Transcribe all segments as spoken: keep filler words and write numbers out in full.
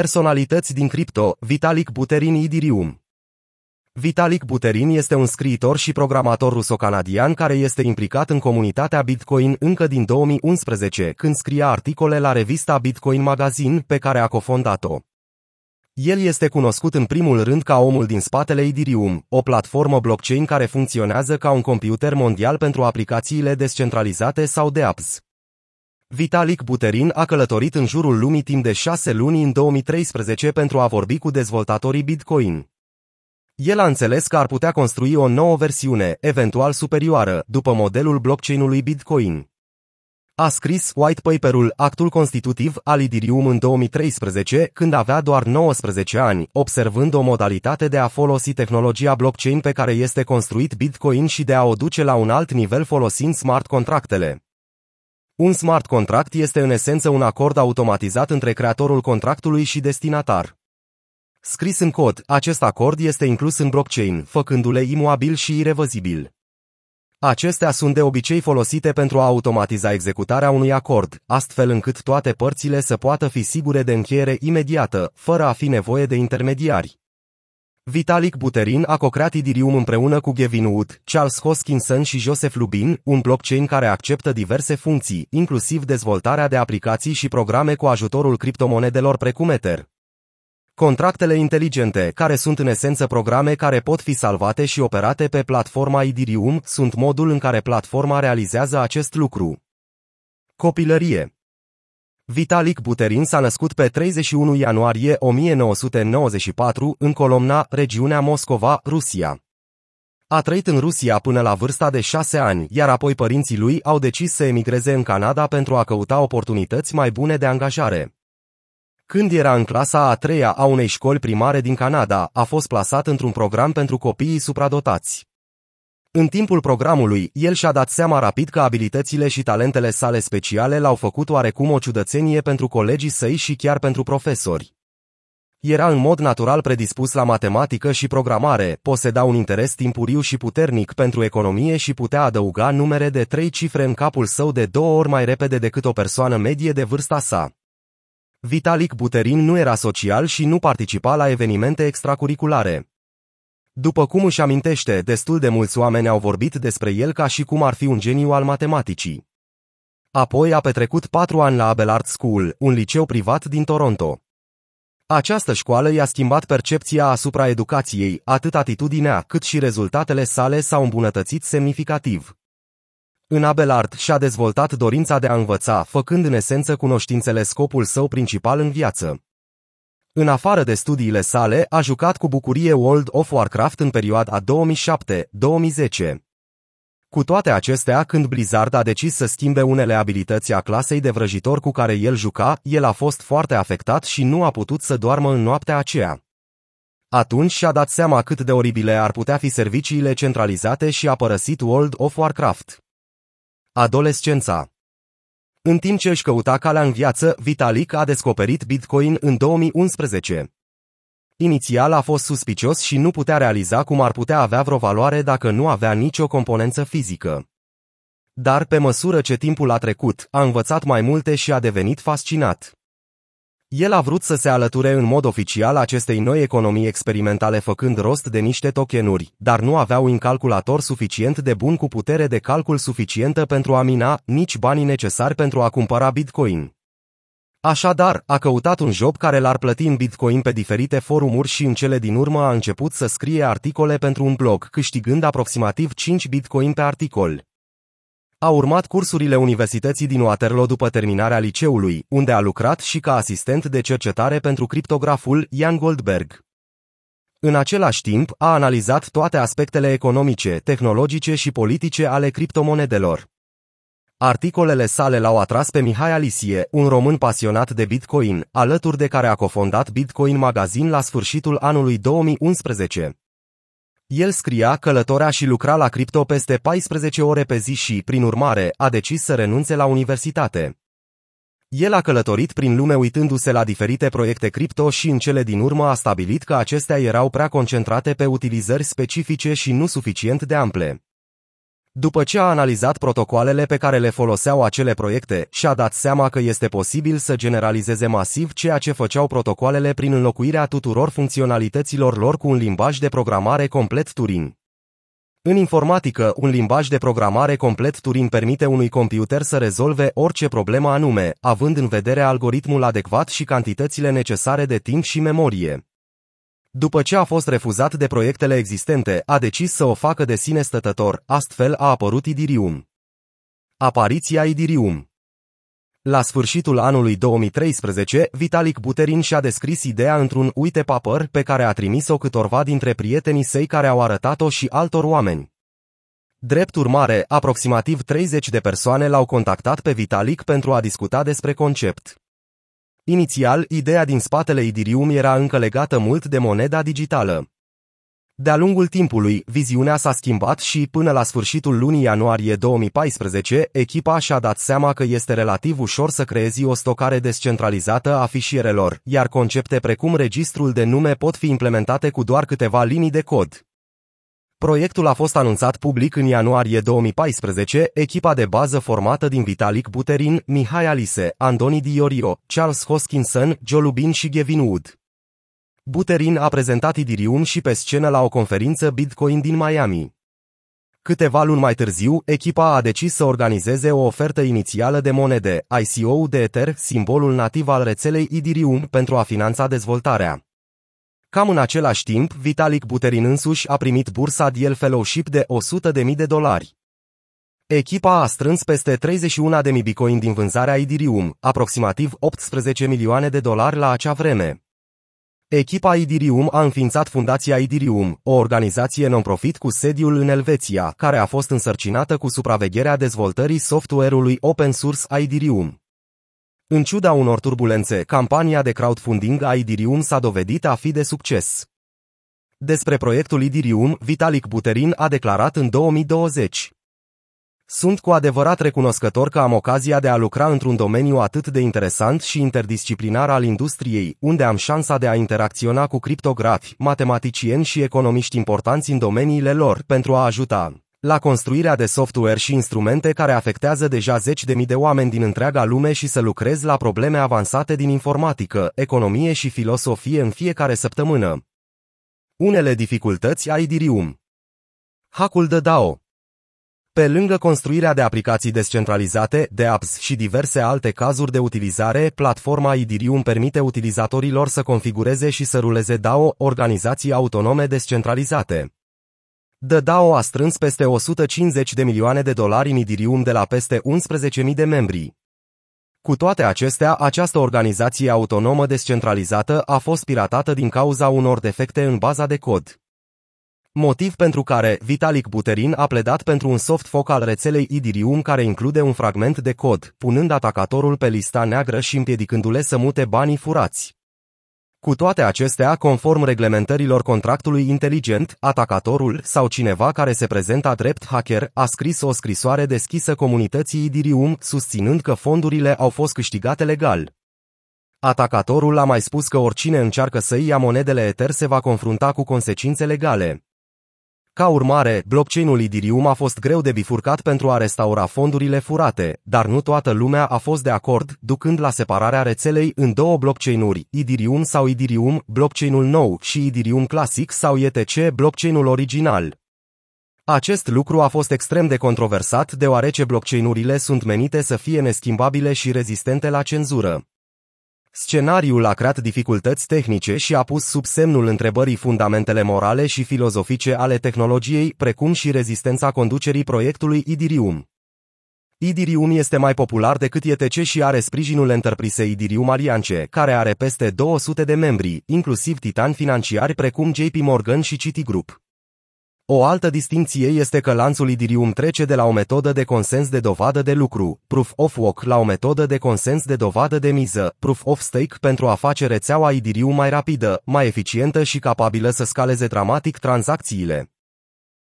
Personalități din cripto, Vitalik Buterin Ethereum. Vitalik Buterin este un scriitor și programator ruso-canadian care este implicat în comunitatea Bitcoin încă din două mii unsprezece, când scria articole la revista Bitcoin Magazine, pe care a cofondat-o. El este cunoscut în primul rând ca omul din spatele Ethereum, o platformă blockchain care funcționează ca un computer mondial pentru aplicațiile descentralizate sau dApps. Vitalik Buterin a călătorit în jurul lumii timp de șase luni în două mii treisprezece pentru a vorbi cu dezvoltatorii Bitcoin. El a înțeles că ar putea construi o nouă versiune, eventual superioară, după modelul blockchain-ului Bitcoin. A scris white paper-ul Actul Constitutiv al Ethereum în două mii treisprezece, când avea doar nouăsprezece ani, observând o modalitate de a folosi tehnologia blockchain pe care este construit Bitcoin și de a o duce la un alt nivel folosind smart contractele. Un smart contract este în esență un acord automatizat între creatorul contractului și destinatar. Scris în cod, acest acord este inclus în blockchain, făcându-le imuabil și irevozibil. Acestea sunt de obicei folosite pentru a automatiza executarea unui acord, astfel încât toate părțile să poată fi sigure de încheiere imediată, fără a fi nevoie de intermediari. Vitalik Buterin a co-creat Ethereum împreună cu Gavin Wood, Charles Hoskinson și Joseph Lubin, un blockchain care acceptă diverse funcții, inclusiv dezvoltarea de aplicații și programe cu ajutorul criptomonedelor precum Ether. Contractele inteligente, care sunt în esență programe care pot fi salvate și operate pe platforma Ethereum, sunt modul în care platforma realizează acest lucru. Copilărie. Vitalik Buterin s-a născut pe treizeci și unu ianuarie o mie nouă sute nouăzeci și patru în Kolomna, regiunea Moscova, Rusia. A trăit în Rusia până la vârsta de șase ani, iar apoi părinții lui au decis să emigreze în Canada pentru a căuta oportunități mai bune de angajare. Când era în clasa a treia a unei școli primare din Canada, a fost plasat într-un program pentru copiii supradotați. În timpul programului, el și-a dat seama rapid că abilitățile și talentele sale speciale l-au făcut oarecum o ciudățenie pentru colegii săi și chiar pentru profesori. Era în mod natural predispus la matematică și programare, poseda un interes timpuriu și puternic pentru economie și putea adăuga numere de trei cifre în capul său de două ori mai repede decât o persoană medie de vârsta sa. Vitalik Buterin nu era social și nu participa la evenimente extracurriculare. După cum își amintește, destul de mulți oameni au vorbit despre el ca și cum ar fi un geniu al matematicii. Apoi a petrecut patru ani la Abelard School, un liceu privat din Toronto. Această școală i-a schimbat percepția asupra educației, atât atitudinea, cât și rezultatele sale s-au îmbunătățit semnificativ. În Abelard și-a dezvoltat dorința de a învăța, făcând în esență cunoștințele scopul său principal în viață. În afară de studiile sale, a jucat cu bucurie World of Warcraft în perioada două mii șapte două mii zece. Cu toate acestea, când Blizzard a decis să schimbe unele abilități a clasei de vrăjitor cu care el juca, el a fost foarte afectat și nu a putut să doarmă în noaptea aceea. Atunci și-a dat seama cât de oribile ar putea fi serviciile centralizate și a părăsit World of Warcraft. Adolescența. În timp ce își căuta calea în viață, Vitalik a descoperit Bitcoin în două mii unsprezece. Inițial a fost suspicios și nu putea realiza cum ar putea avea vreo valoare dacă nu avea nicio componență fizică. Dar, pe măsură ce timpul a trecut, a învățat mai multe și a devenit fascinat. El a vrut să se alăture în mod oficial acestei noi economii experimentale făcând rost de niște tokenuri, dar nu aveau un calculator suficient de bun cu putere de calcul suficientă pentru a mina, nici banii necesari pentru a cumpăra Bitcoin. Așadar, a căutat un job care l-ar plăti în Bitcoin pe diferite forumuri și în cele din urmă a început să scrie articole pentru un blog, câștigând aproximativ cinci Bitcoin pe articol. A urmat cursurile Universității din Waterloo după terminarea liceului, unde a lucrat și ca asistent de cercetare pentru criptograful Ian Goldberg. În același timp, a analizat toate aspectele economice, tehnologice și politice ale criptomonedelor. Articolele sale l-au atras pe Mihai Alisie, un român pasionat de Bitcoin, alături de care a cofondat Bitcoin Magazine la sfârșitul anului două mii unsprezece. El scria, călătorea și lucra la cripto peste paisprezece ore pe zi și, prin urmare, a decis să renunțe la universitate. El a călătorit prin lume uitându-se la diferite proiecte cripto și în cele din urmă a stabilit că acestea erau prea concentrate pe utilizări specifice și nu suficient de ample. După ce a analizat protocoalele pe care le foloseau acele proiecte, și-a dat seama că este posibil să generalizeze masiv ceea ce făceau protocoalele prin înlocuirea tuturor funcționalităților lor cu un limbaj de programare complet Turing. În informatică, un limbaj de programare complet Turing permite unui computer să rezolve orice problemă anume, având în vedere algoritmul adecvat și cantitățile necesare de timp și memorie. După ce a fost refuzat de proiectele existente, a decis să o facă de sine stătător, astfel a apărut Ethereum. Apariția Ethereum. La sfârșitul anului două mii treisprezece, Vitalik Buterin și-a descris ideea într-un white paper pe care a trimis-o câtorva dintre prietenii săi care au arătat-o și altor oameni. Drept urmare, aproximativ treizeci de persoane l-au contactat pe Vitalik pentru a discuta despre concept. Inițial, ideea din spatele Ethereum era încă legată mult de moneda digitală. De-a lungul timpului, viziunea s-a schimbat și, până la sfârșitul lunii ianuarie două mii paisprezece, echipa și-a dat seama că este relativ ușor să creezi o stocare descentralizată a fișierelor, iar concepte precum registrul de nume pot fi implementate cu doar câteva linii de cod. Proiectul a fost anunțat public în ianuarie două mii paisprezece, echipa de bază formată din Vitalik Buterin, Mihai Alisie, Anthony Diorio, Charles Hoskinson, Joe Lubin și Gavin Wood. Buterin a prezentat Ethereum și pe scenă la o conferință Bitcoin din Miami. Câteva luni mai târziu, echipa a decis să organizeze o ofertă inițială de monede, I C O de Ether, simbolul nativ al rețelei Ethereum, pentru a finanța dezvoltarea. Cam în același timp, Vitalik Buterin însuși a primit bursa Thiel Fellowship de o sută de mii de dolari. Echipa a strâns peste treizeci și unu de mii Bitcoin din vânzarea Ethereum, aproximativ optsprezece milioane de dolari la acea vreme. Echipa Ethereum a înființat Fundația Ethereum, o organizație non-profit cu sediul în Elveția, care a fost însărcinată cu supravegherea dezvoltării software-ului open source a Ethereum. În ciuda unor turbulențe, campania de crowdfunding a Ethereum s-a dovedit a fi de succes. Despre proiectul Ethereum, Vitalik Buterin a declarat în două mii douăzeci: "Sunt cu adevărat recunoscător că am ocazia de a lucra într-un domeniu atât de interesant și interdisciplinar al industriei, unde am șansa de a interacționa cu criptografi, matematicieni și economiști importanți în domeniile lor pentru a ajuta la construirea de software și instrumente care afectează deja zeci de mii de oameni din întreaga lume și să lucrez la probleme avansate din informatică, economie și filosofie în fiecare săptămână." Unele dificultăți a Ethereum. Hack-ul de DAO. Pe lângă construirea de aplicații descentralizate, dApps și diverse alte cazuri de utilizare, platforma Ethereum permite utilizatorilor să configureze și să ruleze DAO, organizații autonome descentralizate. DAO a strâns peste o sută cincizeci de milioane de dolari în Ethereum de la peste unsprezece mii de membri. Cu toate acestea, această organizație autonomă descentralizată a fost piratată din cauza unor defecte în baza de cod. Motiv pentru care Vitalik Buterin a pledat pentru un soft fork al rețelei Ethereum care include un fragment de cod, punând atacatorul pe lista neagră și împiedicându-le să mute banii furați. Cu toate acestea, conform reglementărilor contractului inteligent, atacatorul sau cineva care se prezenta drept hacker a scris o scrisoare deschisă comunității Ethereum, susținând că fondurile au fost câștigate legal. Atacatorul a mai spus că oricine încearcă să ia monedele Ether se va confrunta cu consecințe legale. Ca urmare, blockchain-ul Ethereum a fost greu de bifurcat pentru a restaura fondurile furate, dar nu toată lumea a fost de acord, ducând la separarea rețelei în două blockchain-uri, Ethereum sau Ethereum, blockchain-ul nou, și Ethereum clasic sau E T C, blockchain-ul original. Acest lucru a fost extrem de controversat deoarece blockchain-urile sunt menite să fie neschimbabile și rezistente la cenzură. Scenariul a creat dificultăți tehnice și a pus sub semnul întrebării fundamentele morale și filozofice ale tehnologiei, precum și rezistența conducerii proiectului Ethereum. Ethereum este mai popular decât E T C și are sprijinul întreprisei Ethereum Alliance, care are peste două sute de membri, inclusiv titani financiari precum J P Morgan și Citigroup. O altă distinție este că lanțul Ethereum trece de la o metodă de consens de dovadă de lucru, proof of work, la o metodă de consens de dovadă de miză, proof of stake, pentru a face rețeaua Ethereum mai rapidă, mai eficientă și capabilă să scaleze dramatic tranzacțiile.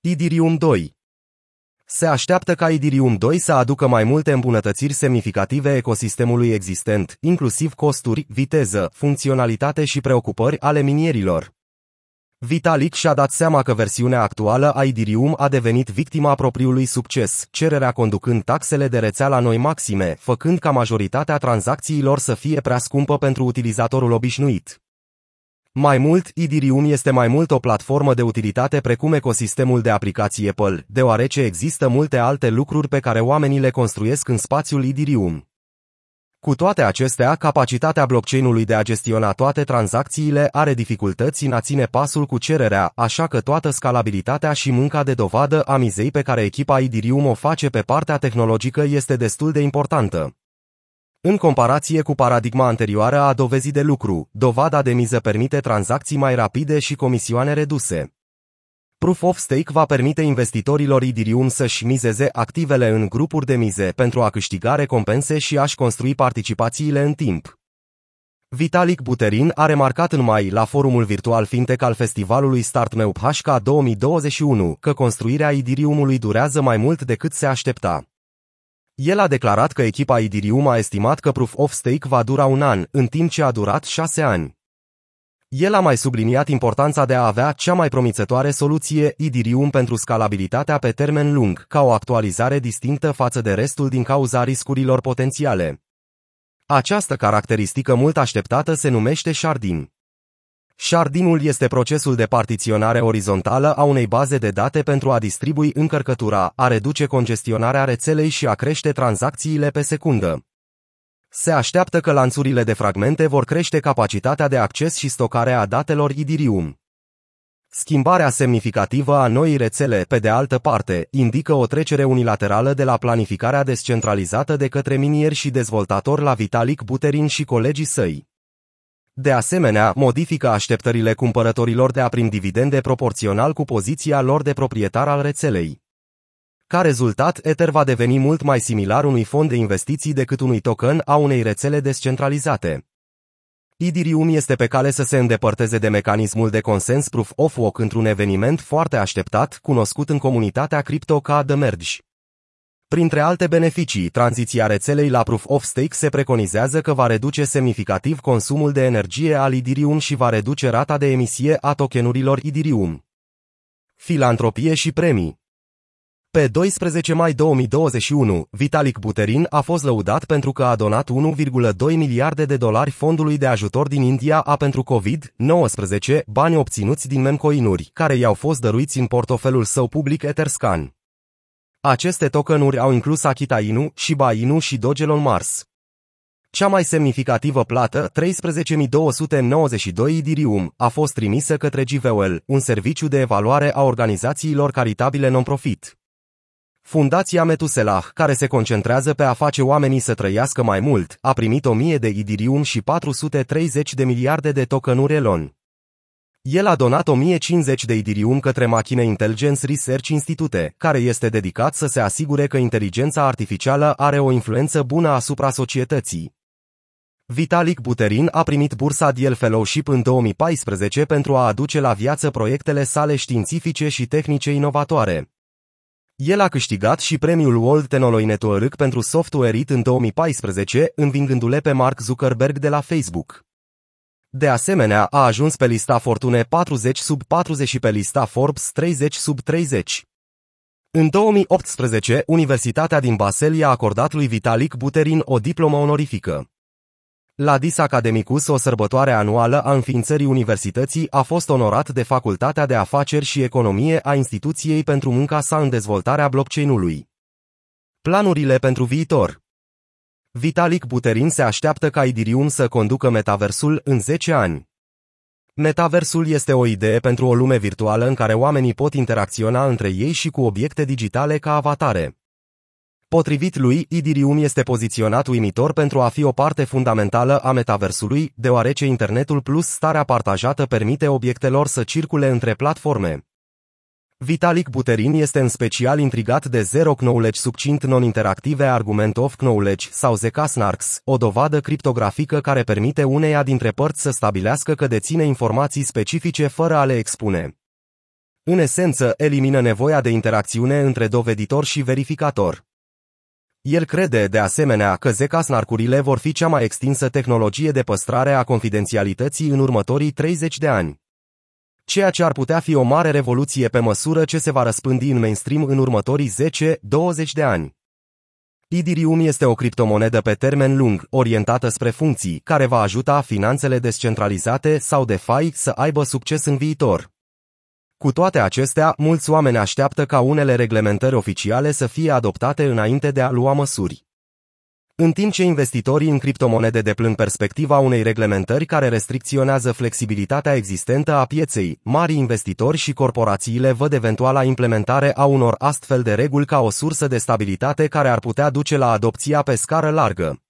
Ethereum doi. Se așteaptă ca Ethereum doi să aducă mai multe îmbunătățiri semnificative ecosistemului existent, inclusiv costuri, viteză, funcționalitate și preocupări ale minierilor. Vitalik și-a dat seama că versiunea actuală a Ethereum a devenit victima propriului succes, cererea conducând taxele de rețea la noi maxime, făcând ca majoritatea tranzacțiilor să fie prea scumpă pentru utilizatorul obișnuit. Mai mult, Ethereum este mai mult o platformă de utilitate precum ecosistemul de aplicații Apple, deoarece există multe alte lucruri pe care oamenii le construiesc în spațiul Ethereum. Cu toate acestea, capacitatea blockchain-ului de a gestiona toate tranzacțiile are dificultăți în a ține pasul cu cererea, așa că toată scalabilitatea și munca de dovadă a mizei pe care echipa Ethereum o face pe partea tehnologică este destul de importantă. În comparație cu paradigma anterioară a dovezii de lucru, dovada de miză permite tranzacții mai rapide și comisioane reduse. Proof of Stake va permite investitorilor Ethereum să-și mizeze activele în grupuri de mize pentru a câștiga recompense și a-și construi participațiile în timp. Vitalik Buterin a remarcat în mai la forumul virtual fintech al festivalului StartMeUPHK două mii douăzeci și unu că construirea Ethereum-ului durează mai mult decât se aștepta. El a declarat că echipa Ethereum a estimat că Proof of Stake va dura un an, în timp ce a durat șase ani. El a mai subliniat importanța de a avea cea mai promițătoare soluție Ethereum pentru scalabilitatea pe termen lung, ca o actualizare distinctă față de restul din cauza riscurilor potențiale. Această caracteristică mult așteptată se numește sharding. Sharding-ul este procesul de partiționare orizontală a unei baze de date pentru a distribui încărcătura, a reduce congestionarea rețelei și a crește tranzacțiile pe secundă. Se așteaptă că lanțurile de fragmente vor crește capacitatea de acces și stocare a datelor Ethereum. Schimbarea semnificativă a noii rețele, pe de altă parte, indică o trecere unilaterală de la planificarea descentralizată de către minieri și dezvoltatori la Vitalik Buterin și colegii săi. De asemenea, modifică așteptările cumpărătorilor de a primi dividende proporțional cu poziția lor de proprietar al rețelei. Ca rezultat, Ether va deveni mult mai similar unui fond de investiții decât unui token a unei rețele descentralizate. Ethereum este pe cale să se îndepărteze de mecanismul de consens Proof of Work într-un eveniment foarte așteptat, cunoscut în comunitatea cripto ca The Merge. Printre alte beneficii, tranziția rețelei la Proof of Stake se preconizează că va reduce semnificativ consumul de energie al Ethereum și va reduce rata de emisie a tokenurilor Ethereum. Filantropie și premii. Pe doisprezece mai două mii douăzeci și unu, Vitalik Buterin a fost lăudat pentru că a donat unu virgulă doi miliarde de dolari fondului de ajutor din India A pentru COVID nouăsprezece, bani obținuți din memcoinuri, care i-au fost dăruiți în portofelul său public Etherscan. Aceste tokenuri au inclus Akita Inu, Shiba Inu și Dogelon Mars. Cea mai semnificativă plată, treisprezece mii două sute nouăzeci și doi Ethereum, a fost trimisă către GiveWell, un serviciu de evaluare a organizațiilor caritabile non-profit. Fundația Methuselah, care se concentrează pe a face oamenii să trăiască mai mult, a primit o mie de Ethereum și patru sute treizeci de miliarde de tokenuri Elon. El a donat o mie cincizeci de Ethereum către Machine Intelligence Research Institute, care este dedicat să se asigure că inteligența artificială are o influență bună asupra societății. Vitalik Buterin a primit bursa Thiel Fellowship în două mii paisprezece pentru a aduce la viață proiectele sale științifice și tehnice inovatoare. El a câștigat și premiul World Technology Network pentru Software It în două mii paisprezece, învingându-le pe Mark Zuckerberg de la Facebook. De asemenea, a ajuns pe lista Fortune patruzeci sub patruzeci și pe lista Forbes treizeci sub treizeci. În două mii optsprezece, Universitatea din Basel i-a acordat lui Vitalik Buterin o diplomă onorifică. La Dies Academicus, o sărbătoare anuală a înființării universității, a fost onorat de Facultatea de Afaceri și Economie a instituției pentru munca sa în dezvoltarea blockchain-ului. Planurile pentru viitor. Vitalik Buterin se așteaptă ca Ethereum să conducă Metaversul în zece ani. Metaversul este o idee pentru o lume virtuală în care oamenii pot interacționa între ei și cu obiecte digitale ca avatare. Potrivit lui, Ethereum este poziționat uimitor pentru a fi o parte fundamentală a metaversului, deoarece internetul plus starea partajată permite obiectelor să circule între platforme. Vitalik Buterin este în special intrigat de Zero Knowledge Succinct Non-Interactive Argument of Knowledge sau zeta-snark, o dovadă criptografică care permite uneia dintre părți să stabilească că deține informații specifice fără a le expune. În esență, elimină nevoia de interacțiune între doveditor și verificator. El crede, de asemenea, că zeta-snark-urile vor fi cea mai extinsă tehnologie de păstrare a confidențialității în următorii treizeci de ani. ceea ce ar putea fi o mare revoluție pe măsură ce se va răspândi în mainstream în următorii zece douăzeci de ani. Ethereum este o criptomonedă pe termen lung, orientată spre funcții, care va ajuta finanțele descentralizate sau DeFi să aibă succes în viitor. Cu toate acestea, mulți oameni așteaptă ca unele reglementări oficiale să fie adoptate înainte de a lua măsuri. În timp ce investitorii în criptomonede deplâng perspectiva unei reglementări care restricționează flexibilitatea existentă a pieței, mari investitori și corporațiile văd eventuala implementare a unor astfel de reguli ca o sursă de stabilitate care ar putea duce la adopția pe scară largă.